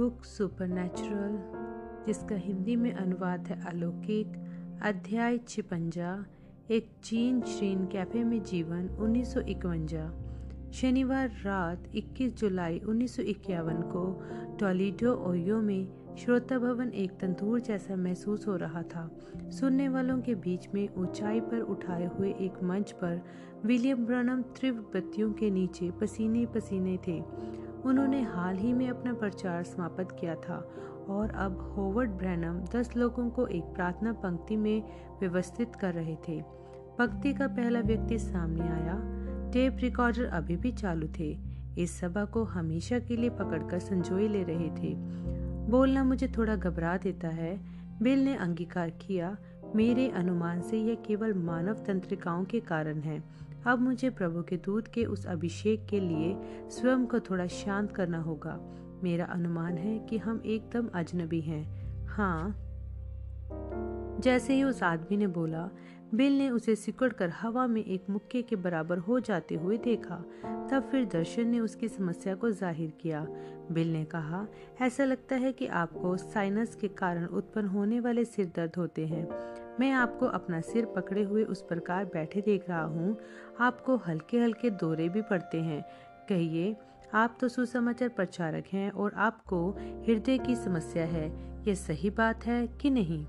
Book supernatural, जिसका हिंदी में अनुवाद है अलौकिक, अध्याय 56, एक चीन श्रीन कैफे में जीवन 1951, शनिवार रात 21 जुलाई 1951 को टोलेडो ओहियो में श्रोता भवन एक तंतूर जैसा महसूस हो रहा था। सुनने वालों के बीच में ऊंचाई पर उठाए हुए एक मंच पर विलियम ब्रैनम तीव्र बत्तियों के नीचे पसीने पसीने थे। उन्होंने हाल ही में अपना प्रचार समाप्त किया था और अब होवर्ड ब्रैनम 10 लोगों को एक प्रार्थना पंक्ति में व्यवस्थित कर रहे थे। पंक्ति का पहला व्यक्ति सामने आया। टेप रिकॉर्डर अभी भी चालू थे। इस सभा को हमेशा के लिए पकड़कर संजोए ले रहे थे। बोलना मुझे थोड़ा घबरा देता है, बिल ने अंगीकार किया। मेरे अनुमान से यह केवल मानव तंत्रिकाओं के कारण है। अब मुझे प्रभु के दूत के उस अभिषेक के लिए स्वयं को थोड़ा शांत करना होगा। मेरा अनुमान है कि हम एकदम अजनबी हैं। हाँ, जैसे ही उस आदमी ने बोला, बिल ने उसे सिकुड़कर हवा में एक मुक्के के बराबर हो जाते हुए देखा। तब फिर दर्शन ने उसकी समस्या को जाहिर किया। बिल ने कहा, ऐसा लगता है कि आपको साइनस के कारण उत्पन्न होने वाले सिर दर्द होते हैं। मैं आपको अपना सिर पकड़े हुए उस प्रकार बैठे देख रहा हूँ। आपको हल्के हल्के दौरे भी पड़ते हैं। कहिए, आप तो सुसमाचार प्रचारक हैं और आपको हृदय की समस्या है। यह सही बात है कि नहीं?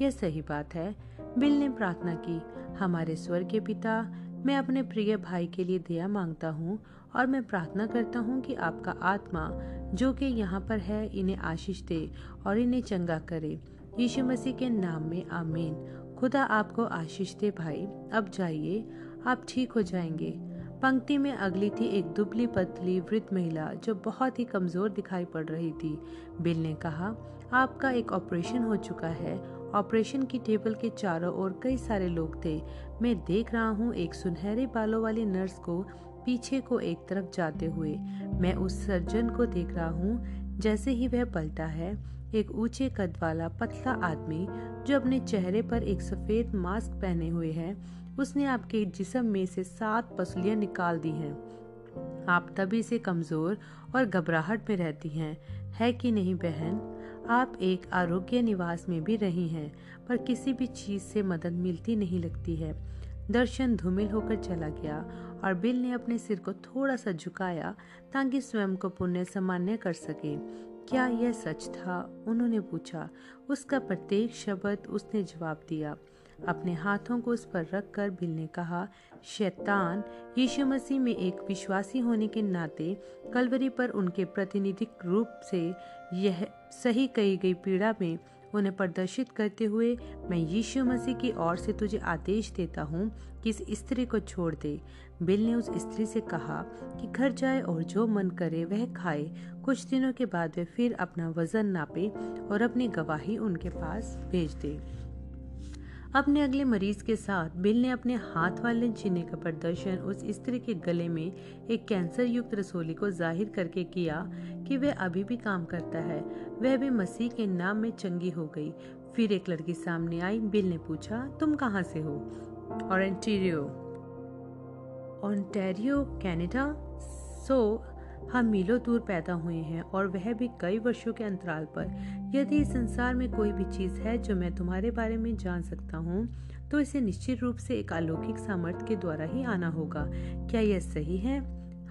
यह सही बात है, बिल ने प्रार्थना की। हमारे स्वर के पिता, मैं अपने प्रिय भाई के लिए दया मांगता हूँ और मैं प्रार्थना करता हूँ कि आपका आत्मा जो कि यहाँ पर है इन्हें आशीष दे और इन्हें चंगा करे, यीशु मसीह के नाम में, आमीन। खुदा आपको आशीष दे भाई। अब जाइए, आप ठीक हो जाएंगे। पंक्ति में अगली थी एक दुबली पतली वृद्ध महिला जो बहुत ही कमजोर दिखाई पड़ रही थी। बिल ने कहा, आपका एक ऑपरेशन हो चुका है। ऑपरेशन की टेबल के चारों ओर कई सारे लोग थे। मैं देख रहा हूँ एक सुनहरे बालों वाली नर्स को पीछे को एक तरफ जाते हुए। मैं उस सर्जन को देख रहा हूँ। जैसे ही वह पलटा है, एक ऊंचे कद वाला पतला आदमी जो अपने चेहरे पर एक सफेद मास्क पहने हुए है, उसने आपके जिस्म में से 7 पसलियां निकाल दी हैं। आप तभी से कमजोर और घबराहट में रहती हैं, है कि नहीं बहन? आप एक आरोग्य निवास में भी रही हैं, पर किसी भी चीज से मदद मिलती नहीं लगती है। दर्शन धूमिल होकर चला गया और बिल ने अपने सिर को थोड़ा सा झुकाया ताकि स्वयं को पुण्य सामान्य कर सके। क्या यह सच था? उन्होंने पूछा। उसका प्रत्येक शब्द उसने जवाब दिया। अपने हाथों को उस पर रखकर बिल ने कहा, शैतान, यीशु मसीह में एक विश्वासी होने के नाते कलवरी पर उनके प्रतिनिधिक रूप से यह सही कही गई पीड़ा में उन्हें प्रदर्शित करते हुए, मैं यीशु मसीह की ओर से तुझे आदेश देता हूँ कि इस स्त्री को छोड़ दे। बिल ने उस स्त्री से कहा कि घर जाए और जो मन करे वह खाए। कुछ दिनों के बाद वह फिर अपना वजन नापे और अपनी गवाही उनके पास भेज दे। अपने अगले मरीज के साथ बिल ने अपने हाथ वाले जीने का प्रदर्शन उस स्त्री के गले में एक कैंसर युक्त रसोली को जाहिर करके किया कि वह अभी भी काम करता है। वह भी मसीह के नाम में चंगी हो गई। फिर एक लड़की सामने आई। बिल ने पूछा, तुम कहाँ से हो? Ontario, Canada. सो हम मीलों दूर पैदा हुए हैं और वह भी कई वर्षों के अंतराल पर। यदि इस संसार में कोई भी चीज़ है जो मैं तुम्हारे बारे में जान सकता हूँ, तो इसे निश्चित रूप से एक अलौकिक सामर्थ्य के द्वारा ही आना होगा। क्या यह सही है?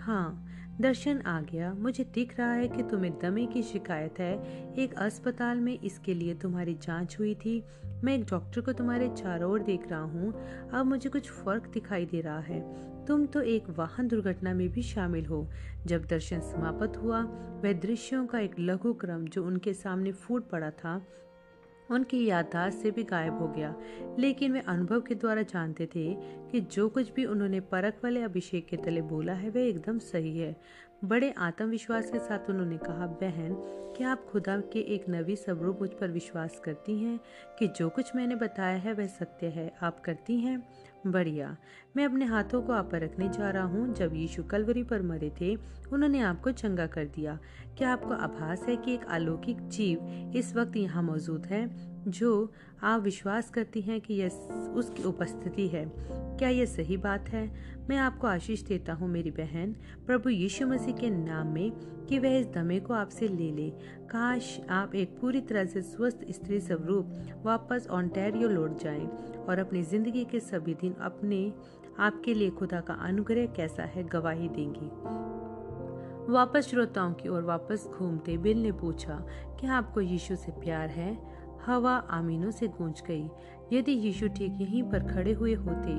हाँ, दर्शन आ गया। मुझे दिख रहा है कि तुम्हें दमे की शिकायत है। एक अस्पताल में इसके लिए तुम्हारी जांच हुई थी। मैं एक डॉक्टर को तुम्हारे चारों ओर देख रहा हूँ। अब मुझे कुछ फर्क दिखाई दे रहा है। तुम तो एक वाहन दुर्घटना में भी शामिल हो। जब दर्शन समाप्त हुआ, वह दृश्यों का एक लघु क्रम जो उनके सामने फूट पड़ा था उनकी याददाश्त से भी गायब हो गया, लेकिन वे अनुभव के द्वारा जानते थे कि जो कुछ भी उन्होंने परख वाले अभिषेक के तले बोला है वह एकदम सही है। बड़े आत्मविश्वास के साथ उन्होंने कहा, बहन, क्या आप खुदा के एक नवी स्वरूप मुझ पर विश्वास करती हैं कि जो कुछ मैंने बताया है वह सत्य है? आप करती हैं? बढ़िया। मैं अपने हाथों को आप पर रखने जा रहा हूँ। जब यीशु कलवरी पर मरे थे, उन्होंने आपको चंगा कर दिया। क्या आपको आभास है कि एक अलौकिक जीव इस वक्त यहाँ मौजूद है? जो आप विश्वास करती हैं कि यह उसकी उपस्थिति है। क्या यह सही बात है? मैं आपको आशीष देता हूँ मेरी बहन, प्रभु यीशु मसीह के नाम में, कि वह इस दमे को आपसे ले ले। काश आप एक पूरी तरह से स्वस्थ स्त्री स्वरूप वापस ओंटारियो लौट जाएं और अपनी जिंदगी के सभी दिन अपने आपके लिए खुदा का अनुग्रह कैसा है गवाही देंगी। वापस श्रोताओं की ओर वापस घूमते बिल ने पूछा, क्या आपको यीशु से प्यार है? हवा आमीनों से गूंज गई। यदि यीशु ठीक यहीं पर खड़े हुए होते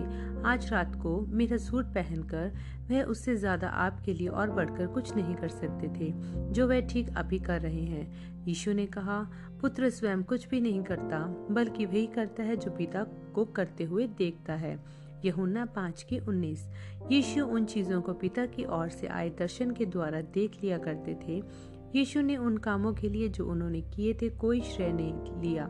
आज रात को मेरा सूट पहनकर, वह उससे ज़्यादा आपके लिए और बढ़कर कुछ नहीं कर सकते थे जो वह ठीक अभी कर रहे हैं। यीशु ने कहा, पुत्र स्वयं कुछ भी नहीं करता, बल्कि वही करता है जो पिता को करते हुए देखता है। यूहन्ना 5:19। यीशु उन चीज़ों को पिता की ओर से आए दर्शन के द्वारा देख लिया करते थे। यीशु ने उन कामों के लिए जो उन्होंने किए थे कोई श्रेय नहीं लिया।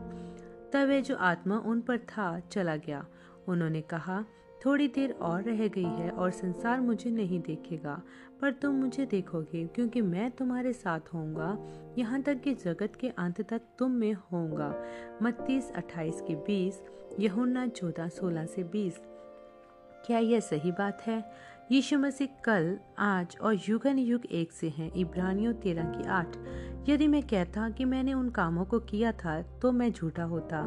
तब वह जो आत्मा उन पर था चला गया। उन्होंने कहा, थोड़ी देर और रह गई है और संसार मुझे नहीं देखेगा, पर तुम मुझे देखोगे, क्योंकि मैं तुम्हारे साथ होऊंगा यहाँ तक कि जगत के अंत तक तुम में होऊंगा। मत्ती 28:20, यूहन्ना 14:16-20। क्या यह सही बात है? यीशु मसीह कल, आज और युगन युग एक से हैं। इब्रानियों 13:8। यदि मैं कहता कि मैंने उन कामों को किया था तो मैं झूठा होता,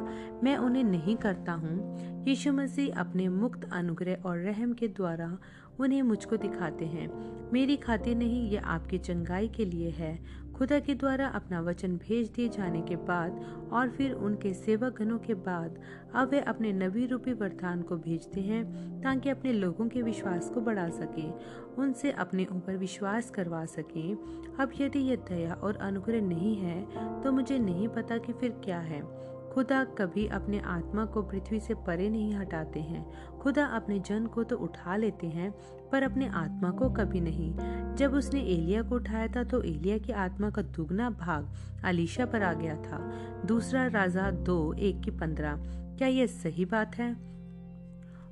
मैं उन्हें नहीं करता हूँ। यीशु मसीह अपने मुक्त अनुग्रह और रहम के द्वारा उन्हें मुझको दिखाते हैं। मेरी खातिर नहीं, यह आपकी चंगाई के लिए है। खुदा के द्वारा अपना वचन भेज दिए जाने के बाद और फिर उनके सेवकगणों के बाद अब वे अपने नबी रूपी वरदान को भेजते हैं ताकि अपने लोगों के विश्वास को बढ़ा सकें, उनसे अपने ऊपर विश्वास करवा सकें। अब यदि यह दया और अनुग्रह नहीं है तो मुझे नहीं पता कि फिर क्या है। खुदा कभी अपने आत्मा को पृथ्वी से परे नहीं हटाते हैं। खुदा अपने जन को तो उठा लेते हैं पर अपने आत्मा को कभी नहीं। जब उसने एलिया को उठाया था तो एलिया की आत्मा का दुगना भाग अलीशा पर आ गया था। दूसरा राजा 2:1-15। क्या यह सही बात है?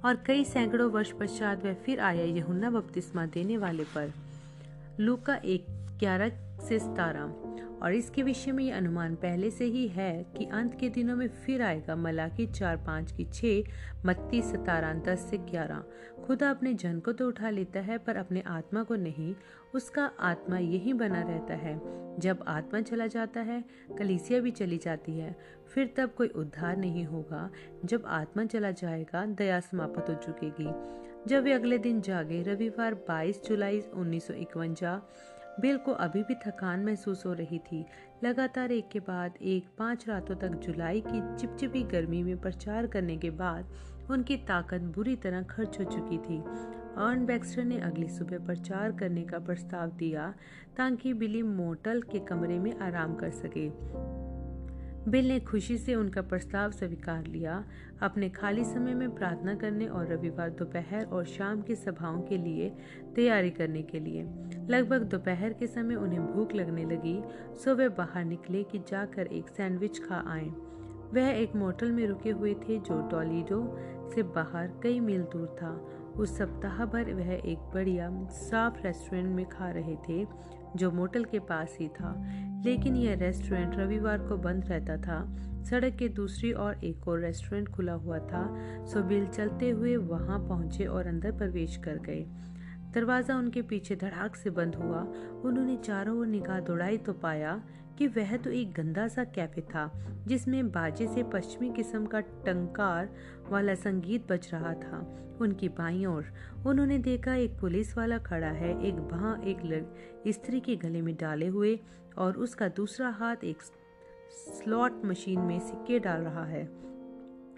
और कई सैकड़ों वर्ष पश्चात वह फिर आया यूहन्ना बपतिस्मा देने वाले पर। लूका 1:11-17। और इसके विषय में यह अनुमान पहले से ही है कि अंत के दिनों में फिर आएगा। मलाकी 4:5-6, मत्ती 17:10-11। खुदा अपने जन को तो उठा लेता है पर अपने आत्मा को नहीं। उसका आत्मा यही बना रहता है। जब आत्मा चला जाता है कलीसिया भी चली जाती है। फिर तब कोई उद्धार नहीं होगा। जब आत्मा चला जाएगा दया समाप्त हो चुकेगी। जब वे अगले दिन जागे, रविवार 22 जुलाई 1951। बिल को अभी भी थकान महसूस हो रही थी। लगातार एक के बाद एक 5 रातों तक जुलाई की चिपचिपी गर्मी में प्रचार करने के बाद उनकी ताकत बुरी तरह खर्च हो चुकी थी। अर्न बैक्स्टर ने अगली सुबह प्रचार करने का प्रस्ताव दिया ताकि बिली मोटल के कमरे में आराम कर सके। बिल ने खुशी से उनका प्रस्ताव स्वीकार लिया। अपने खाली समय में प्रार्थना करने और रविवार दोपहर और शाम की सभाओं के लिए तैयारी करने के लिए लगभग दोपहर के समय उन्हें भूख लगने लगी, सो वे बाहर निकले कि जाकर एक सैंडविच खा आए। वह एक मोटल में रुके हुए थे जो टोलेडो से बाहर कई मील दूर था। उस सप्ताह भर वह एक बढ़िया साफ रेस्टोरेंट में खा रहे थे जो मोटल के पास ही था, लेकिन यह रेस्टोरेंट रविवार को बंद रहता था। सड़क के दूसरी ओर एक और रेस्टोरेंट खुला हुआ था, सो बिल चलते हुए वहां पहुंचे और अंदर प्रवेश कर गए। दरवाज़ा उनके पीछे धड़ाक से बंद हुआ। उन्होंने चारों ओर निगाह दौड़ाई तो पाया कि वह तो एक गंदा सा कैफे था जिसमें बाजे से पश्चिमी किस्म का टंकार वाला संगीत बज रहा था। उनकी बाईं ओर उन्होंने देखा एक पुलिस वाला खड़ा है, एक बाँ एक स्त्री के गले में डाले हुए और उसका दूसरा हाथ एक स्लॉट मशीन में सिक्के डाल रहा है।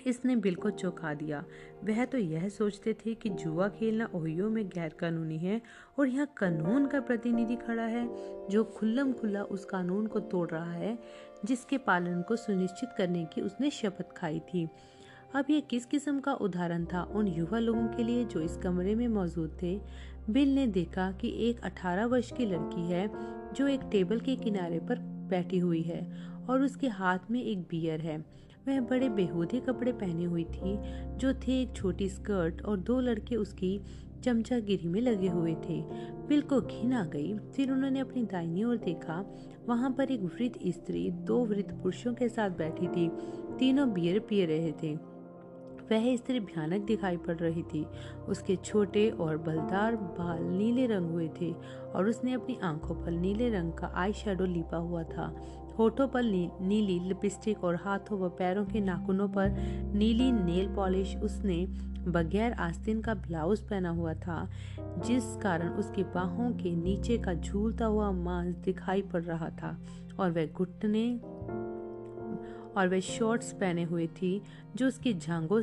इसने बिल को चौंका दिया। वह तो यह सोचते थे कि जुआ खेलना ओहियो में गैर कानूनी है और यहाँ कानून का प्रतिनिधि खड़ा है जो खुल्लम खुल्ला उस कानून को तोड़ रहा है जिसके पालन को सुनिश्चित करने की उसने शपथ खाई थी। अब यह किस किस्म का उदाहरण था उन युवा लोगों के लिए जो इस कमरे में मौजूद थे। बिल ने देखा कि एक 18 वर्ष की लड़की है जो एक टेबल के किनारे पर बैठी हुई है और उसके हाथ में एक बियर है। वह बड़े बेहूदे कपड़े पहने हुई थी जो थे एक छोटी स्कर्ट और दो लड़के उसकी चमचागिरी में लगे हुए थे। बिल को घिन आ गई। फिर उन्होंने अपनी दाहिनी ओर देखा। वहां पर एक वृद्ध स्त्री दो वृद्ध पुरुषों के साथ बैठी थी। तीनों बियर पी रहे थे। वह स्त्री भयानक दिखाई पड़ रही थी। उसके छोटे और बलदार बाल नीले रंग हुए थे और उसने अपनी आंखों पर नीले रंग का आई शेडो लिपा हुआ था। होठों पर नीली लिपस्टिक और हाथों व पैरों के नाखूनों पर नीली नेल पॉलिश। उसने बगैर आस्तीन का ब्लाउज पहना हुआ था, जिस कारण उसके बाहों के नीचे का झूलता हुआ मांस दिखाई पड़ रहा था, और वह घुटने और वह शॉर्ट्स पहने हुए थी जो उसकी जांघों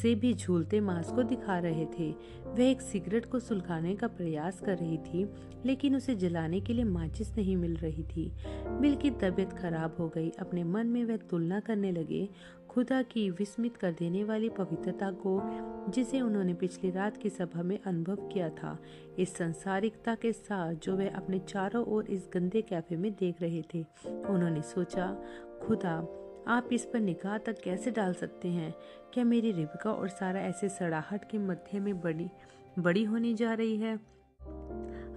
से भी झूलते मांस को दिखा रहे थे। वह एक सिगरेट को सुलगाने का प्रयास कर रही थी, लेकिन उसे जलाने के लिए माचिस नहीं मिल रही थी। बिल की तबीयत खराब हो गई। अपने मन में वह तुलना करने लगे, खुदा की विस्मित कर देने वाली पवित्रता को, जिसे उन्होंने पिछली रात की सभा में अनुभव किया था, इस संसारिकता के साथ जो वह अपने चारों ओर इस गंदे कैफे में देख रहे थे। उन्होंने सोचा, खुदा, आप इस पर निगाह तक कैसे डाल सकते हैं? क्या मेरी रिबिका और सारा ऐसे सड़ाहट के मध्य में बड़ी होने जा रही है?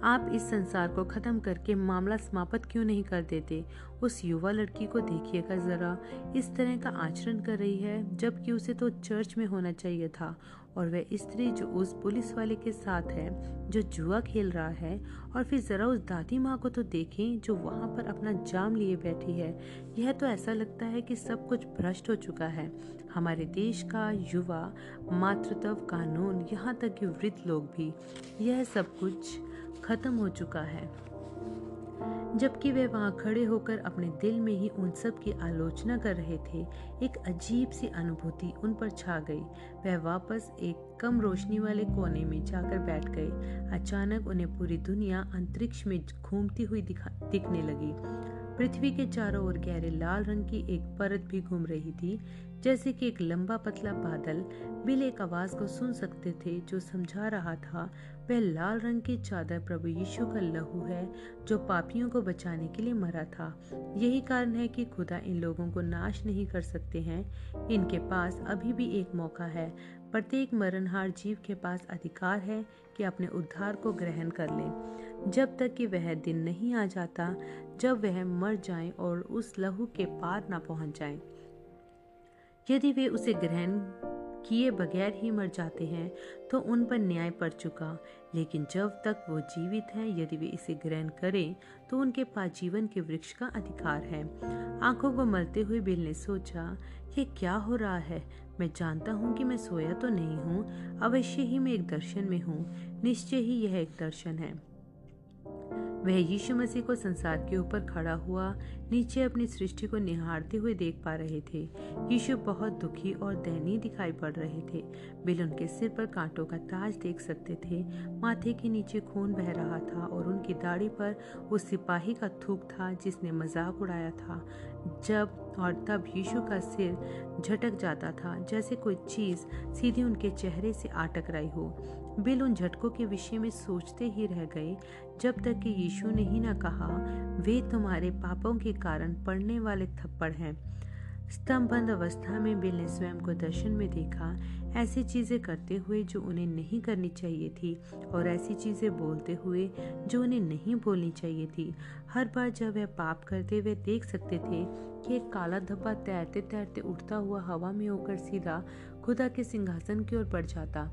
आप इस संसार को खत्म करके मामला समाप्त क्यों नहीं कर देते? उस युवा लड़की को देखिएगा जरा, इस तरह का आचरण कर रही है, जबकि उसे तो चर्च में होना चाहिए था। और वह स्त्री जो उस पुलिस वाले के साथ है जो जुआ खेल रहा है, और फिर जरा उस दादी माँ को तो देखें जो वहाँ पर अपना जाम लिए बैठी है। यह तो ऐसा लगता है कि सब कुछ भ्रष्ट हो चुका है। हमारे देश का युवा, मातृत्व कानून, यहाँ तक कि वृद्ध लोग भी, यह सब कुछ खत्म हो चुका है। जबकि वे वहां खड़े होकर अपने दिल में ही उन सब की आलोचना कर रहे थे, एक अजीब सी अनुभूति उन पर छा गई। वह वापस एक कम रोशनी वाले कोने में जाकर बैठ गए। अचानक उन्हें पूरी दुनिया अंतरिक्ष में घूमती हुई दिखने लगी। पृथ्वी के चारों ओर गहरे लाल रंग की एक परत भी घूम रही थी, जैसे कि एक लंबा पतला बादल। बिल एक आवाज को सुन सकते थे जो समझा रहा था, वह लाल रंग की चादर प्रभु यीशु का लहू है जो पापियों को बचाने के लिए मरा था। यही कारण है कि खुदा इन लोगों को नाश नहीं कर सकते हैं। इनके पास अभी भी एक मौका है। प्रत्येक मरणहार जीव के पास अधिकार है कि अपने उद्धार को ग्रहण कर ले, जब तक कि वह दिन नहीं आ जाता जब वह मर जाए और उस लहू के पार ना पहुँच जाए। यदि वे उसे ग्रहण किए बगैर ही मर जाते हैं तो उन पर न्याय पड़ चुका, लेकिन जब तक वो जीवित हैं, यदि वे इसे ग्रहण करें तो उनके पास जीवन के वृक्ष का अधिकार है। आंखों को मलते हुए बिल ने सोचा, ये क्या हो रहा है? मैं जानता हूँ कि मैं सोया तो नहीं हूँ। अवश्य ही मैं एक दर्शन में हूँ। निश्चय ही यह एक दर्शन है। वह यीशु मसीह को संसार के ऊपर खड़ा हुआ नीचे अपनी सृष्टि को निहारते हुए देख पा रहे थे। यीशु बहुत दुखी और दयनीय दिखाई पड़ रहे थे। बिल उनके सिर पर कांटों का ताज देख सकते थे। माथे के नीचे खून बह रहा था और उनकी दाढ़ी पर उस सिपाही का थूक था जिसने मजाक उड़ाया था। जब और तब यीशु का सिर झटक जाता था, जैसे कोई चीज सीधे उनके चेहरे से आ टकराई हो। बिल उन झटकों के विषय में सोचते ही रह गए जब तक कि यीशु ने ही न कहा, वे तुम्हारे पापों के कारण पड़ने वाले थप्पड़ हैं। स्तंभबंद अवस्था में बिल ने स्वयं को दर्शन में देखा, ऐसी चीजें करते हुए जो उन्हें नहीं करनी चाहिए थी, और ऐसी चीजें बोलते हुए जो उन्हें नहीं बोलनी चाहिए थी। हर बार जब वह पाप करते हुए देख सकते थे कि एक काला धब्बा तैरते तैरते उठता हुआ हवा में होकर सीधा खुदा के सिंहासन की ओर बढ़ जाता।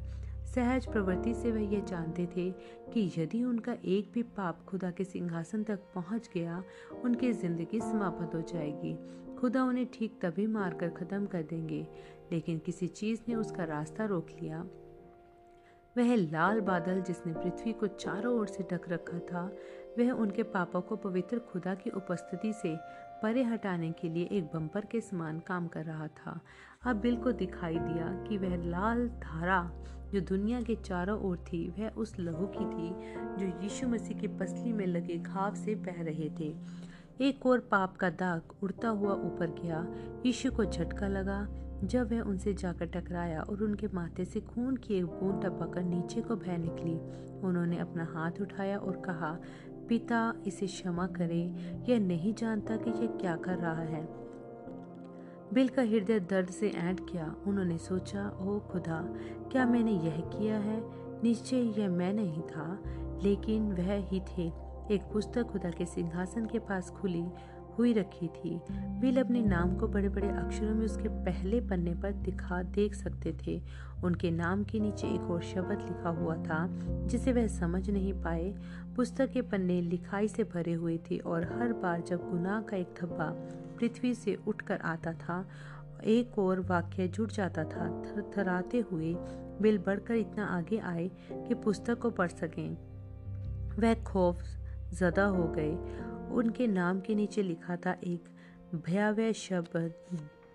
सहज प्रवृत्ति से वह यह जानते थे कि यदि उनका एक भी पाप खुदा के सिंहासन तक पहुंच गया, उनकी जिंदगी समाप्त हो जाएगी। खुदा उन्हें ठीक तभी मारकर खत्म कर देंगे, लेकिन किसी चीज ने उसका रास्ता रोक लिया। वह लाल बादल जिसने पृथ्वी को चारों ओर से ढक रखा था, वह उनके पापों को पवित्र खुदा की उपस्थिति से परे हटाने के लिए एक बम्पर के समान काम कर रहा था। अब बिल को दिखाई दिया कि वह लाल धारा जो दुनिया के चारों ओर थी, वह उस लहू की थी जो यीशु मसीह की पसली में लगे घाव से बह रहे थे। एक और पाप का दाग उड़ता हुआ ऊपर गया। यीशु को झटका लगा जब वह उनसे जाकर टकराया और उनके माथे से खून की एक बूंद टपककर नीचे को बह निकली। उन्होंने अपना हाथ उठाया और कहा, पिता, इसे क्षमा करें, यह नहीं जानता कि यह क्या कर रहा है। बिल का हृदय दर्द से ऐंठ गया। उन्होंने सोचा, ओह खुदा, क्या मैंने यह किया है? निश्चय यह मैं नहीं था, लेकिन वह ही थे। एक पुस्तक खुदा के सिंहासन के पास खुली हुई रखी थी। बिल अपने नाम को बड़े बड़े अक्षरों में उसके पहले पन्ने पर देख सकते थे। उनके नाम के नीचे एक और शब्द लिखा हुआ था जिसे वह समझ नहीं पाए। पुस्तक के पन्ने लिखाई से भरे हुए थे, और हर बार जब गुनाह का एक धब्बा पृथ्वी से उठकर आता था, एक और वाक्य जुड़ जाता था। थरथराते हुए बिल बढ़कर इतना आगे आए कि पुस्तक को पढ़ सकें। वह खौफ ज़दा हो गए। उनके नाम के नीचे लिखा था एक भयावह शब्द,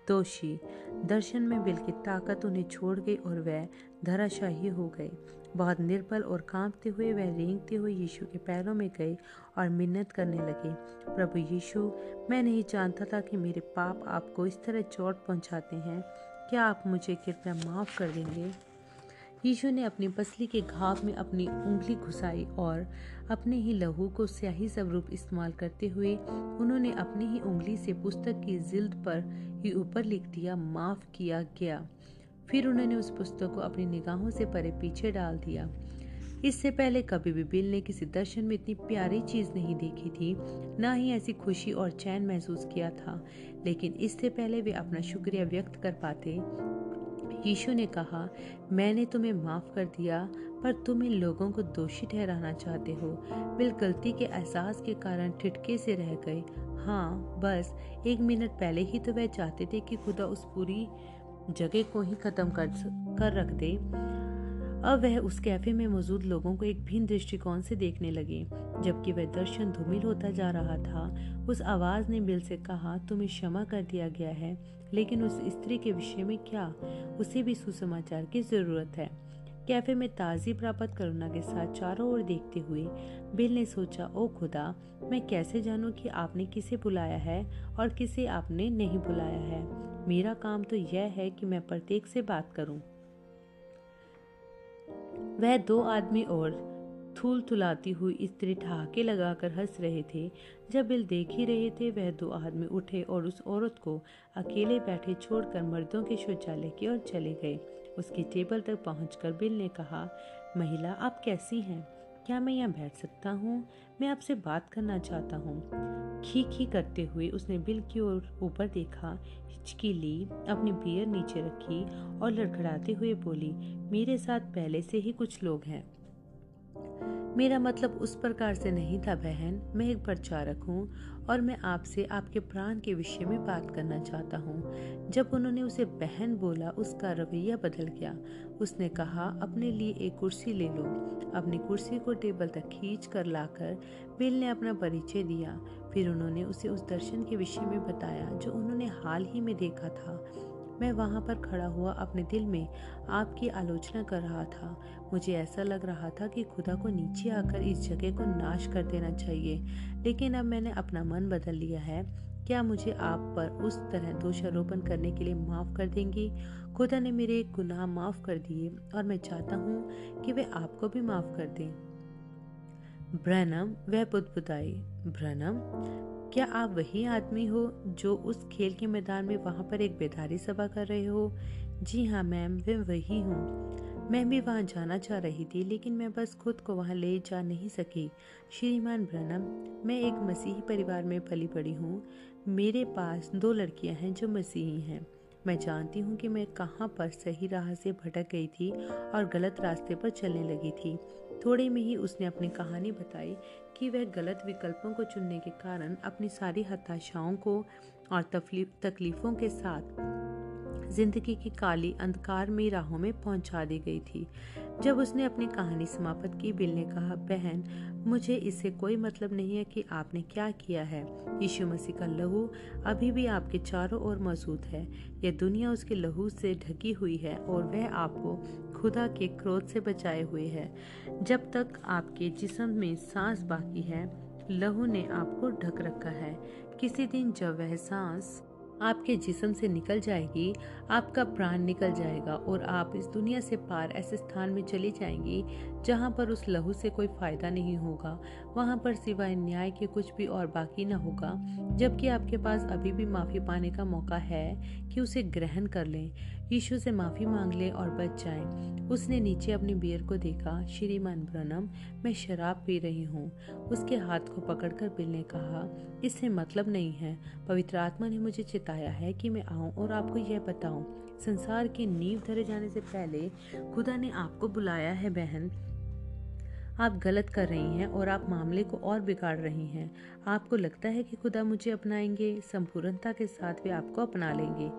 दोषी। दर्शन में बिल की ताकत उन्हें छोड़ गई और वह धराशाही हो गए। बहुत निर्बल और कांपते हुए वह रेंगते हुए यीशु के पैरों में गए और मिन्नत करने लगे। प्रभु यीशु, मैं नहीं जानता था कि मेरे पाप आपको इस तरह चोट पहुंचाते हैं। क्या आप मुझे कृपया माफ़ कर देंगे? यीशु ने अपनी पसली के घाव में अपनी उंगली घुसाई और अपने ही लहू को स्याही स्वरूप इस्तेमाल करते हुए उन्होंने अपनी ही उंगली से पुस्तक की जिल्द पर ही ऊपर लिख दिया, माफ़ किया गया। फिर उन्होंने उस पुस्तक को अपनी निगाहों से परे पीछे डाल दिया। इससे पहले कभी भी बिल ने किसी दर्शन में इतनी प्यारी चीज़ नहीं देखी थी, ना ही ऐसी खुशी और चैन महसूस किया था। लेकिन इससे पहले वे अपना शुक्रिया व्यक्त कर पाते, यीशु ने कहा, मैंने तुम्हें माफ़ कर दिया, पर तुम इन लोगों को दोषी ठहराना चाहते हो। बिल गलती के एहसास के कारण ठिठके से रह गए। हाँ, बस एक मिनट पहले ही तो वह चाहते थे कि खुदा उस पूरी जगह को ही ख़त्म कर रख दे। अब वह उस कैफ़े में मौजूद लोगों को एक भिन्न दृष्टिकोण से देखने लगे। जबकि वह दर्शन धूमिल होता जा रहा था, उस आवाज़ ने बिल से कहा, तुम्हें क्षमा कर दिया गया है, लेकिन उस स्त्री के विषय में क्या? उसे भी सुसमाचार की ज़रूरत है। कैफ़े में ताज़ी प्राप्त करुणा के साथ चारों ओर देखते हुए बिल ने सोचा, ओ खुदा, मैं कैसे जानूं कि आपने किसे बुलाया है और किसे आपने नहीं बुलाया है। मेरा काम तो यह है कि मैं प्रत्येक से बात करूं। वह दो आदमी और थूल थुलाती हुई स्त्री ठहाके लगाकर हंस रहे थे। जब बिल देख ही रहे थे, वह दो आदमी उठे और उस औरत को अकेले बैठे छोड़कर मर्दों के शौचालय की ओर चले गए। उसकी टेबल तक पहुंचकर बिल ने कहा, महिला, आप कैसी हैं? क्या मैं यहाँ बैठ सकता हूँ? मैं आपसे बात करना चाहता हूँ। खीख ही करते हुए उसने बिल की ओर ऊपर देखा, हिचकी ली, अपनी बियर नीचे रखी और लड़खड़ाते हुए बोली, मेरे साथ पहले से ही कुछ लोग हैं। मेरा मतलब उस प्रकार से नहीं था बहन, मैं एक प्रचारक हूँ और मैं आपसे आपके प्राण के विषय में बात करना चाहता हूँ। जब उन्होंने उसे बहन बोला, उसका रवैया बदल गया। उसने कहा, अपने लिए एक कुर्सी ले लो। अपनी कुर्सी को टेबल तक खींच कर लाकर बिल ने अपना परिचय दिया। फिर उन्होंने उसे उस दर्शन के विषय में बताया जो उन्होंने हाल ही में देखा था। मैं वहाँ पर खड़ा हुआ अपने दिल में आपकी आलोचना कर रहा था। मुझे ऐसा लग रहा था कि खुदा को नीचे आकर इस जगह को नाश कर देना चाहिए, लेकिन अब मैंने अपना मन बदल लिया है। क्या मुझे आप पर उस तरह दोषारोपण करने के लिए माफ़ कर देंगी? खुदा ने मेरे गुनाह माफ़ कर दिए और मैं चाहता हूँ कि वे आपको भी माफ़ कर दें। ब्रैनम, वह बुदबुदाई, ब्रैनम, क्या आप वही आदमी हो जो उस खेल के मैदान में वहाँ पर एक बेदारी सभा कर रहे हो? जी हाँ मैम, मैं वही हूँ। मैं भी वहाँ जाना चाह रही थी, लेकिन मैं बस खुद को वहाँ ले जा नहीं सकी। श्रीमान ब्रैनम, मैं एक मसीही परिवार में पली बड़ी हूँ। मेरे पास दो लड़कियाँ हैं जो मसीही हैं। मैं जानती हूँ कि मैं कहाँ पर सही राह से भटक गई थी और गलत रास्ते पर चलने लगी थी। थोड़े में ही उसने अपनी कहानी बताई कि वह गलत विकल्पों को चुनने के कारण अपनी सारी हताशाओं को और तकलीफ़ों के साथ जिंदगी की काली अंधकार में राहों में पहुंचा दी गई थी। जब उसने अपनी कहानी समाप्त की, बिल ने कहा, बहन, मुझे इससे कोई मतलब नहीं है कि आपने क्या किया है। यीशु मसीह का लहू अभी भी आपके चारों ओर मौजूद है। यह दुनिया उसके लहू से ढकी हुई है और वह आपको खुदा के क्रोध से बचाए हुए है। जब तक आपके जिस्म में सांस बाकी है, लहू ने आपको ढक रखा है। किसी दिन जब वह सांस आपके जिस्म से निकल जाएगी, आपका प्राण निकल जाएगा और आप इस दुनिया से पार ऐसे स्थान में चली जाएंगी जहाँ पर उस लहू से कोई फ़ायदा नहीं होगा, वहाँ पर सिवाय न्याय के कुछ भी और बाकी न होगा, जबकि आपके पास अभी भी माफ़ी पाने का मौका है कि उसे ग्रहण कर लें, यीशु से माफ़ी मांग लें और बच जाएं। उसने नीचे अपनी बियर को देखा। श्रीमान ब्रनम, मैं शराब पी रही हूँ, उसके हाथ को पकड़कर बिल ने कहा। इससे मतलब नहीं है, पवित्र आत्मा ने मुझे चिताया है कि मैं आऊँ और आपको यह बताऊँ, संसार की नींव धरे जाने से पहले खुदा ने आपको बुलाया है। बहन, आप गलत कर रही हैं और आप मामले को और बिगाड़ रही हैं। आपको लगता है कि खुदा मुझे अपनाएंगे? संपूर्णता के साथ वे आपको अपना लेंगे।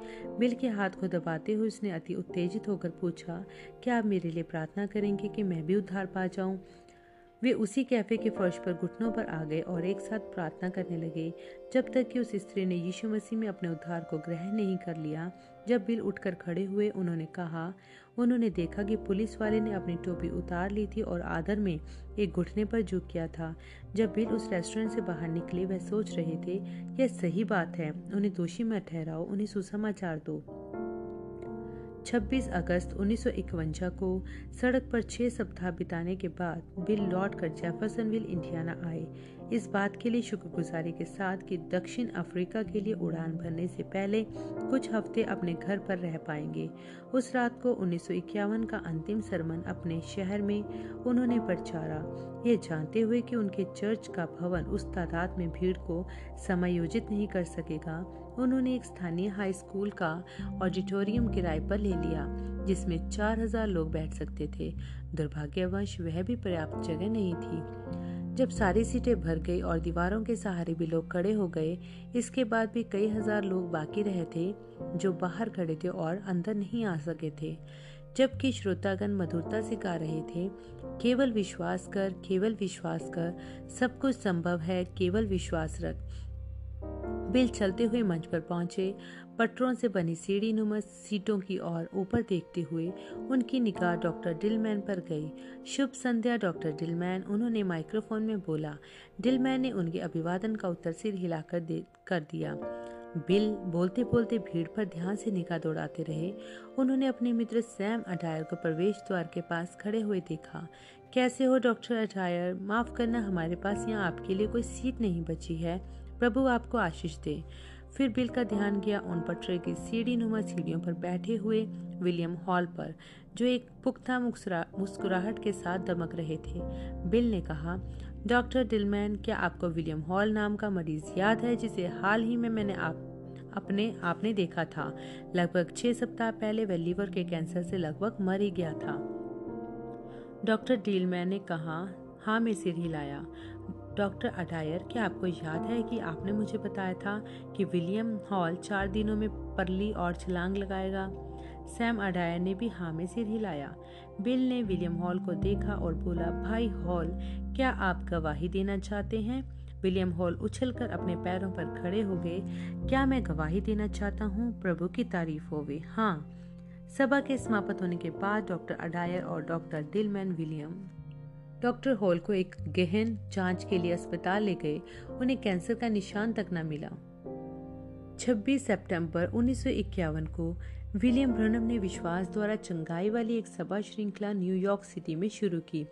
बिल के हाथ को दबाते हुए उसने अति उत्तेजित होकर पूछा, क्या आप मेरे लिए प्रार्थना करेंगे कि मैं भी उद्धार पा जाऊँ? वे उसी कैफे के फर्श पर घुटनों पर आ गए और एक साथ प्रार्थना करने लगे, जब तक कि उस स्त्री ने यीशु मसीह में अपने उद्धार को ग्रहण नहीं कर लिया। जब बिल उठकर खड़े हुए, उन्होंने कहा, उन्होंने देखा कि पुलिस वाले ने अपनी टोपी उतार ली थी और आदर में एक घुटने पर झुक गया था। जब बिल उस रेस्टोरेंट से बाहर निकले, वह सोच रहे थे, यह सही बात है, उन्हें दोषी मत ठहराओ, उन्हें सुसमाचार दो। 26 अगस्त 1951 को सड़क पर 6 सप्ताह बिताने के बाद बिल लौटकर जेफरसनविल इंडियाना आए, इस बात के लिए शुक्रगुजारी के साथ कि दक्षिण अफ्रीका के लिए उड़ान भरने से पहले कुछ हफ्ते अपने घर पर रह पाएंगे। उस रात को 1951 का अंतिम सरमन अपने शहर में उन्होंने प्रचारा, ये जानते हुए कि उनके चर्च का भवन उस तादाद में भीड़ को समायोजित नहीं कर सकेगा। उन्होंने एक स्थानीय हाई स्कूल का ऑडिटोरियम किराए पर ले लिया, जिसमें 4000 लोग बैठ सकते थे। दुर्भाग्यवश वह भी पर्याप्त जगह नहीं थी। जब सारी सीटें भर गई और दीवारों के सहारे भी लोग खड़े हो गए, इसके बाद भी कई हजार लोग बाकी रहे थे जो बाहर खड़े थे और अंदर नहीं आ सके थे। जबकि श्रोतागण मधुरता से गा रहे थे, केवल विश्वास कर, केवल विश्वास कर, सब कुछ संभव है, केवल विश्वास रख। बिल चलते हुए मंच पर पहुंचे, पटरों से बनी सीढ़ी नुमा सीटों की ओर ऊपर देखते हुए उनकी निगाह डॉक्टर डिलमैन पर गई। शुभ संध्या डॉक्टर डिलमैन, उन्होंने माइक्रोफोन में बोला। डिलमैन ने उनके अभिवादन का उत्तर सिर हिलाकर कर दिया। बिल बोलते बोलते भीड़ पर ध्यान से निगाह दौड़ाते रहे। उन्होंने अपने मित्र सैम अडायर को प्रवेश द्वार के पास खड़े हुए देखा। कैसे हो डॉक्टर अडायर? माफ़ करना, हमारे पास यहाँ आपके लिए कोई सीट नहीं बची है, प्रभु आपको आशीष दे। फिर बिल का ध्यान गया उन पटरे की सीढ़ी नुमा सीढ़ियों पर बैठे हुए विलियम हॉल पर, जो एक पुख्ता मुस्कुराहट के साथ दमक रहे थे। बिल ने कहा, डॉक्टर डिलमैन, क्या आपको विलियम हॉल नाम का मरीज याद है, जिसे हाल ही में मैंने आपने देखा था? लगभग 6 सप्ताह पहले वह लीवर के कैंसर से लगभग मर ही गया था। डॉक्टर डिलमैन ने कहा, हाँ, मैं सिर हिलाया। डॉक्टर अडायर, क्या आपको याद है कि आपने मुझे बताया था कि विलियम हॉल 4 दिनों में परली और छलांग लगाएगा? सैम अडायर ने भी हाँ में सिर हिलाया। बिल ने विलियम हॉल को देखा और बोला, भाई हॉल, क्या आप गवाही देना चाहते हैं? विलियम हॉल उछलकर अपने पैरों पर खड़े हो गए। क्या मैं गवाही देना चाहता हूँ? प्रभु की तारीफ होवे। हाँ। सभा के समाप्त होने के बाद डॉक्टर अडायर और doctor Dillman William doctor Hall को एक गहन जांच के लिए अस्पताल ले गए। उन्हें कैंसर का निशान तक न मिला। 26 सितंबर 1951 को विलियम ब्रैनम ने विश्वास द्वारा चंगाई वाली एक सभा श्रृंखला न्यूयॉर्क सिटी में शुरू की।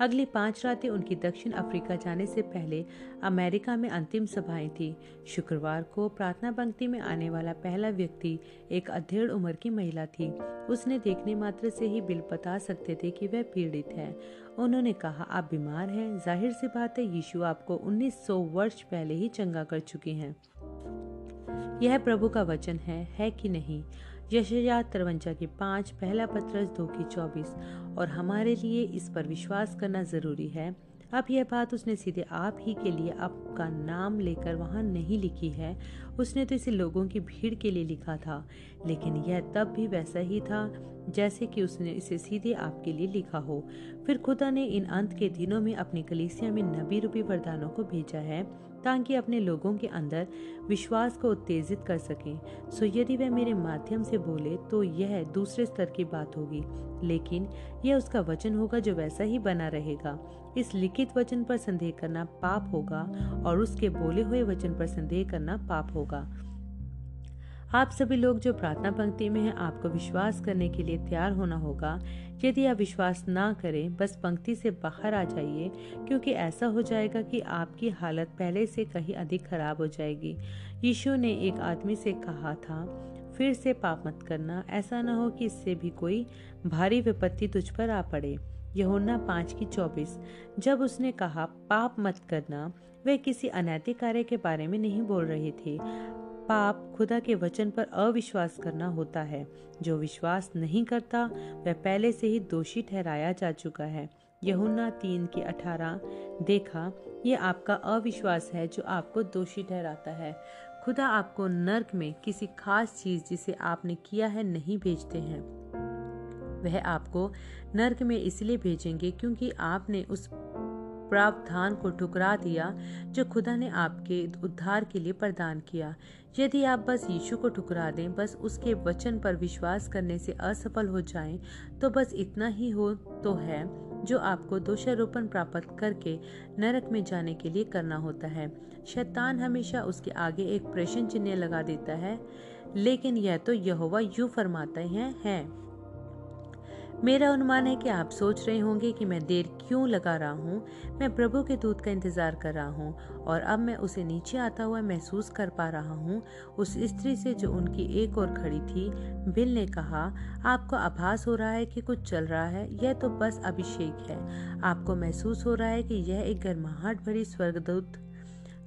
अगली 5 रातें उनकी दक्षिण अफ्रीका जाने से पहले अमेरिका में अंतिम सभाएं थी। शुक्रवार को प्रार्थना पंक्ति में आने वाला पहला व्यक्ति एक अधेड़ उम्र की महिला थी। उसने देखने मात्र से ही बिल बता सकते थे कि वह पीड़ित है। उन्होंने कहा, आप बीमार हैं, जाहिर सी बात है, यीशु आपको 1900 वर्ष पहले ही चंगा कर चुके हैं। यह प्रभु का वचन है कि नहीं? यशया 53 की 5, पहला पत्रस 2 की 24। और हमारे लिए इस पर विश्वास करना ज़रूरी है। अब यह बात उसने सीधे आप ही के लिए आपका नाम लेकर वहाँ नहीं लिखी है, उसने तो इसे लोगों की भीड़ के लिए लिखा था, लेकिन यह तब भी वैसा ही था जैसे कि उसने इसे सीधे आपके लिए लिखा हो। फिर खुदा ने इन अंत के दिनों में अपनी कलीसिया में नबी रूपी वरदानों को भेजा है ताकि अपने लोगों के अंदर विश्वास को उत्तेजित कर सकें। सो यदि वह मेरे माध्यम से बोले तो यह दूसरे स्तर की बात होगी, लेकिन यह उसका वचन होगा जो वैसा ही बना रहेगा। इस लिखित वचन पर संदेह करना पाप होगा और उसके बोले हुए वचन पर संदेह करना पाप होगा। आप सभी लोग जो प्रार्थना पंक्ति में हैं, आपको विश्वास करने के लिए तैयार होना होगा। यदि आप विश्वास ना करें, बस पंक्ति से बाहर आ जाइए, क्योंकि ऐसा हो जाएगा कि आपकी हालत पहले से कहीं अधिक खराब हो जाएगी। यीशु ने एक आदमी से कहा था, फिर से पाप मत करना, ऐसा ना हो कि इससे भी कोई भारी विपत्ति तुझ पर आ पड़े। यूहन्ना 5:24। जब उसने कहा पाप मत करना, वह किसी अनैतिक कार्य के बारे में नहीं बोल रही थी। पाप खुदा के वचन पर अविश्वास करना होता है। जो विश्वास नहीं करता वह पहले से ही दोषी ठहराया जा चुका है। यूहन्ना 3:18। देखा, ये आपका अविश्वास है जो आपको दोषी ठहराता है। खुदा आपको नर्क में किसी खास चीज जिसे आपने किया है नहीं भेजते हैं। वह आपको नर्क में इसलिए भेजेंगे क्योंकि आपने उस प्रावधान को ठुकरा दिया जो खुदा ने आपके उद्धार के लिए प्रदान किया। यदि आप बस यीशु को ठुकरा दें, बस उसके वचन पर विश्वास करने से असफल हो जाएं, तो बस इतना ही हो तो है जो आपको दोषारोपण प्राप्त करके नरक में जाने के लिए करना होता है। शैतान हमेशा उसके आगे एक प्रश्न चिन्ह लगा देता है, लेकिन यह तो यहोवा यूं फरमाते हैं। मेरा अनुमान है कि आप सोच रहे होंगे कि मैं देर क्यों लगा रहा हूँ। मैं प्रभु के दूत का इंतजार कर रहा हूँ और अब मैं उसे नीचे आता हुआ महसूस कर पा रहा हूँ। उस स्त्री से जो उनकी एक ओर खड़ी थी, बिल ने कहा, आपको आभास हो रहा है कि कुछ चल रहा है, यह तो बस अभिषेक है। आपको महसूस हो रहा है कि यह एक गर्माहट भरी स्वर्गदूत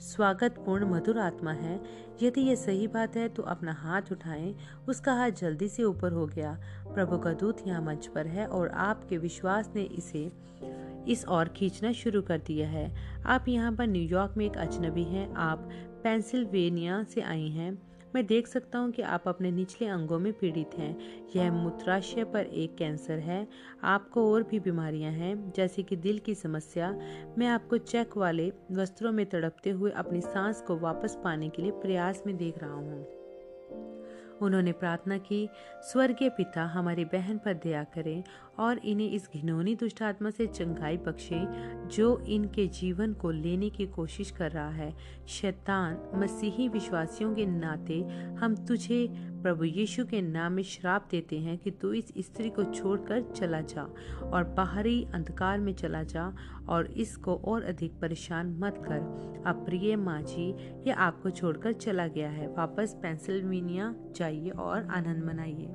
स्वागतपूर्ण मधुर आत्मा है। यदि यह सही बात है तो अपना हाथ उठाएं। उसका हाथ जल्दी से ऊपर हो गया। प्रभु का दूत यहाँ मंच पर है और आपके विश्वास ने इसे इस ओर खींचना शुरू कर दिया है। आप यहाँ पर न्यूयॉर्क में एक अजनबी हैं। आप पेंसिल्वेनिया से आई हैं। मैं देख सकता हूँ कि आप अपने निचले अंगों में पीड़ित हैं। यह मूत्राशय पर एक कैंसर है। आपको और भी बीमारियाँ हैं, जैसे कि दिल की समस्या। मैं आपको चेक वाले वस्त्रों में तड़पते हुए अपनी सांस को वापस पाने के लिए प्रयास में देख रहा हूँ। उन्होंने प्रार्थना की, स्वर्गीय पिता, हमारी बहन पर दया करें और इन्हें इस घिनौनी दुष्ट आत्मा से चंगाई बख्शें जो इनके जीवन को लेने की कोशिश कर रहा है। शैतान, मसीही विश्वासियों के नाते हम तुझे प्रभु यीशु के नाम में श्राप देते हैं कि तू इस स्त्री को छोड़कर चला जा और बाहरी अंधकार में चला जा और इसको और अधिक परेशान मत कर। अब प्रिय माँ जी, यह आपको छोड़कर चला गया है। वापस पेंसिल्वेनिया जाइए और आनंद मनाइए।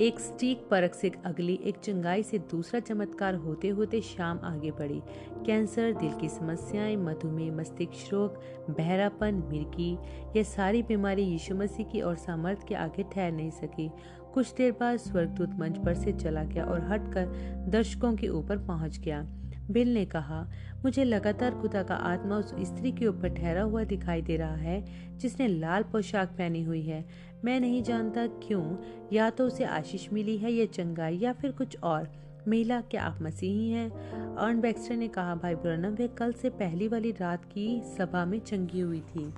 एक स्टीक परख से अगली, एक चंगाई से दूसरा चमत्कार होते होते शाम आगे बढ़ी। कैंसर, दिल की समस्याएं, मधुमेह, मस्तिष्क रोग, बहरापन, मिर्गी, यह सारी बीमारी यीशु मसीह की और सामर्थ के आगे ठहर नहीं सकी। कुछ देर बाद स्वर्गदूत मंच पर से चला गया और हटकर दर्शकों के ऊपर पहुंच गया। बिल ने कहा, मुझे लगातार खुदा का आत्मा उस स्त्री के ऊपर ठहरा हुआ दिखाई दे रहा है जिसने लाल पोशाक पहनी हुई है। मैं नहीं जानता क्यों, या तो उसे आशीष मिली है, यह चंगाई, या फिर कुछ और। महिला, क्या आप मसीही हैं? अर्न बैक्स्टर ने कहा, भाई ब्रनम, वे कल से पहली वाली रात की सभा में चंगी हुई थी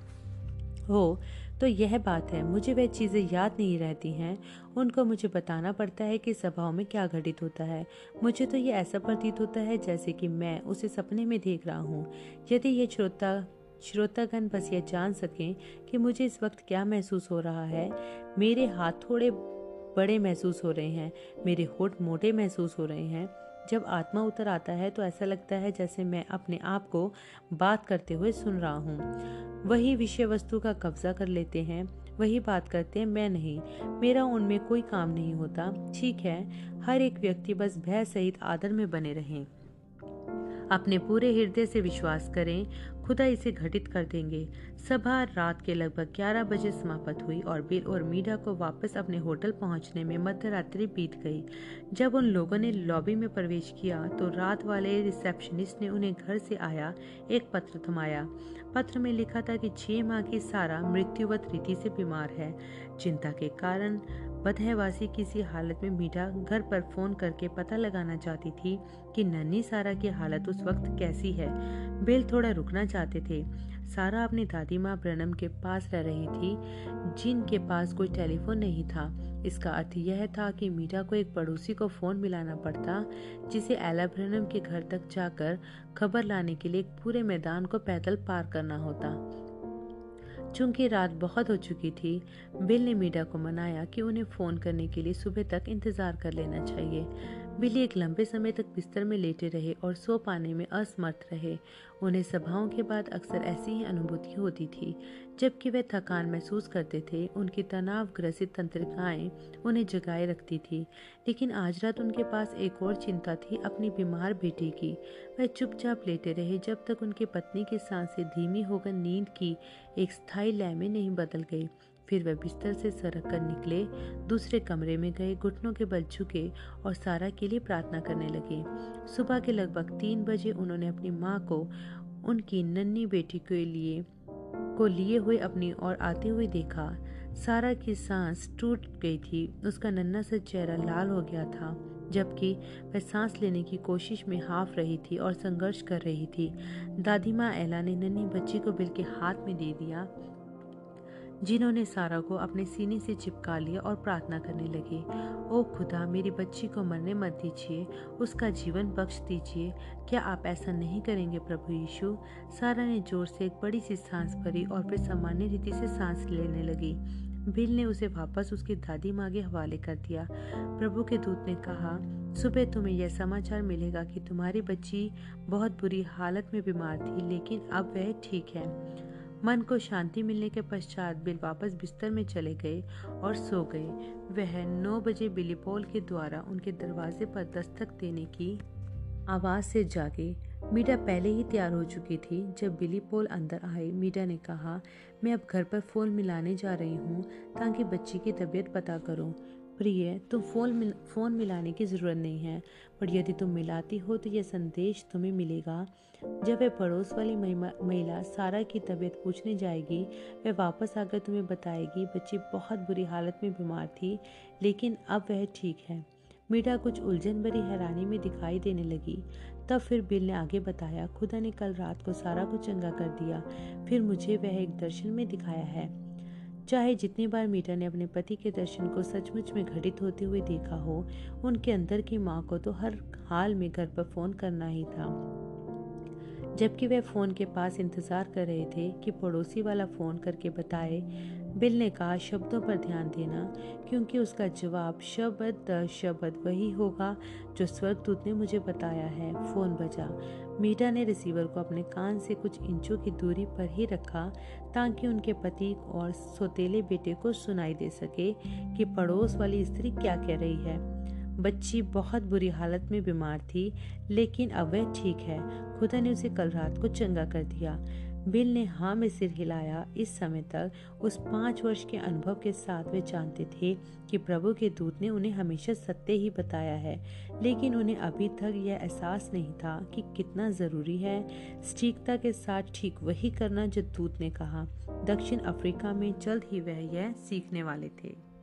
हो तो यह बात है। मुझे वह चीज़ें याद नहीं रहती हैं। उनको मुझे बताना पड़ता है कि सभाओं में क्या घटित होता है। मुझे तो यह ऐसा प्रतीत होता है जैसे कि मैं उसे सपने में देख रहा हूँ। यदि ये श्रोतागण बस यह जान सकें कि मुझे इस वक्त क्या महसूस हो रहा है। मेरे हाथ थोड़े बड़े महसूस हो रहे हैं, मेरे होंठ मोटे महसूस हो रहे हैं। जब आत्मा उतर आता है तो ऐसा लगता है जैसे मैं अपने आप को बात करते हुए सुन रहा हूँ। वही विषय वस्तु का कब्जा कर लेते हैं, वही बात करते हैं, मैं नहीं। मेरा उनमें कोई काम नहीं होता। ठीक है, हर एक व्यक्ति बस भय सहित आदर में बने रहें। अपने पूरे हृदय से विश्वास करें, खुदा इसे घटित कर देंगे। सभा रात के लगभग 11 बजे समाप्त हुई और बिल और मीडा को वापस अपने होटल पहुंचने में मध्यरात्रि बीत गई। जब उन लोगों ने लॉबी में प्रवेश किया तो रात वाले रिसेप्शनिस्ट ने उन्हें घर से आया एक पत्र थमाया। पत्र में लिखा था कि 6 माह की सारा मृत्युवत रीति से बीमार है। चिंता के कारण बदहवासी किसी हालत में मीठा घर पर फोन करके पता लगाना चाहती थी कि नन्ही सारा की हालत उस वक्त कैसी है। बिल थोड़ा रुकना चाहते थे। सारा अपनी दादी माँ ब्रनम के पास रह रही थी, जिनके पास कोई टेलीफोन नहीं था। इसका अर्थ यह था कि मीठा को एक पड़ोसी को फोन मिलाना पड़ता, जिसे एला ब्रनम के घर तक जाकर खबर लाने के लिए पूरे मैदान को पैदल पार करना होता। चूंकि रात बहुत हो चुकी थी, बिल ने मीरा को मनाया कि उन्हें फ़ोन करने के लिए सुबह तक इंतज़ार कर लेना चाहिए। बिल एक लंबे समय तक बिस्तर में लेटे रहे और सो पाने में असमर्थ रहे। उन्हें सभाओं के बाद अक्सर ऐसी ही अनुभूति होती थी। जबकि वे थकान महसूस करते थे, उनकी तनावग्रसित तंत्रिकाएं उन्हें जगाए रखती थी। लेकिन आज रात उनके पास एक और चिंता थी, अपनी बीमार बेटी की। वह चुपचाप लेटे रहे जब तक उनकी पत्नी की सांसें धीमी होकर नींद की एक स्थायी लय में नहीं बदल गई। फिर वह बिस्तर से सरक कर निकले, दूसरे कमरे में गए, घुटनों के बल झुके और सारा के लिए प्रार्थना करने लगे। सुबह के लगभग 3 बजे उन्होंने अपनी माँ को उनकी नन्ही बेटी के लिए को लिए हुए अपनी ओर आते हुए देखा। सारा की सांस टूट गई थी, उसका नन्हा सा चेहरा लाल हो गया था, जबकि वह सांस लेने की कोशिश में हाफ रही थी और संघर्ष कर रही थी। दादी माँ एला ने नन्ही बच्ची को बिल के हाथ में दे दिया, जिन्होंने सारा को अपने सीने से चिपका लिया और प्रार्थना करने लगी। ओ खुदा, मेरी बच्ची को मरने मत दीजिए, उसका जीवन बख्श दीजिए। क्या आप ऐसा नहीं करेंगे प्रभु यीशु? सारा ने जोर से एक बड़ी सी सांस भरी और फिर सामान्य रीति से सांस लेने लगी। बिल ने उसे वापस उसकी दादी माँ के हवाले कर दिया। प्रभु के दूत ने कहा, सुबह तुम्हें यह समाचार मिलेगा कि तुम्हारी बच्ची बहुत बुरी हालत में बीमार थी, लेकिन अब वह ठीक है। मन को शांति मिलने के पश्चात बिल वापस बिस्तर में चले गए और सो गए। वह 9 बजे बिली पॉल के द्वारा उनके दरवाजे पर दस्तक देने की आवाज़ से जागे। मीरा पहले ही तैयार हो चुकी थी। जब बिली पॉल अंदर आए, मीरा ने कहा, मैं अब घर पर फ़ोन मिलाने जा रही हूँ ताकि बच्ची की तबीयत पता करूँ। प्रिय, तुम फ़ोन मिलाने की ज़रूरत नहीं है, पर यदि तुम मिलाती हो तो यह संदेश तुम्हें मिलेगा। जब वह पड़ोस वाली महिला सारा की तबीयत पूछने जाएगी, वह वापस आकर तुम्हें बताएगी, बच्ची बहुत बुरी हालत में बीमार थी, लेकिन अब वह ठीक है। मीरा कुछ उलझन भरी हैरानी में दिखाई देने लगी। तब फिर बिल ने आगे बताया, खुदा ने कल रात को सारा को चंगा कर दिया, फिर मुझे वह एक दर्शन में दिखाया है। चाहे जितनी बार मीरा ने अपने पति के दर्शन को सचमुच में घटित होते हुए देखा हो, उनके अंदर की माँ को तो हर हाल में घर पर फ़ोन करना ही था। जबकि वे फ़ोन के पास इंतज़ार कर रहे थे कि पड़ोसी वाला फ़ोन करके बताए, बिल ने कहा, शब्दों पर ध्यान देना, क्योंकि उसका जवाब शब्द दर शब्द वही होगा जो स्वर्गदूत ने मुझे बताया है। फ़ोन बजा। मीरा ने रिसीवर को अपने कान से कुछ इंचों की दूरी पर ही रखा ताकि उनके पति और सौतेले बेटे को सुनाई दे सके कि पड़ोस वाली स्त्री क्या कह रही है। बच्ची बहुत बुरी हालत में बीमार थी, लेकिन अब वह ठीक है। खुदा ने उसे कल रात को चंगा कर दिया। बिल ने हाँ में सिर हिलाया। इस समय तक उस 5 वर्ष के अनुभव के साथ वे जानते थे कि प्रभु के दूत ने उन्हें हमेशा सत्य ही बताया है, लेकिन उन्हें अभी तक यह एहसास नहीं था कि कितना ज़रूरी है सटीकता के साथ ठीक वही करना जो दूत ने कहा। दक्षिण अफ्रीका में जल्द ही वह यह सीखने वाले थे।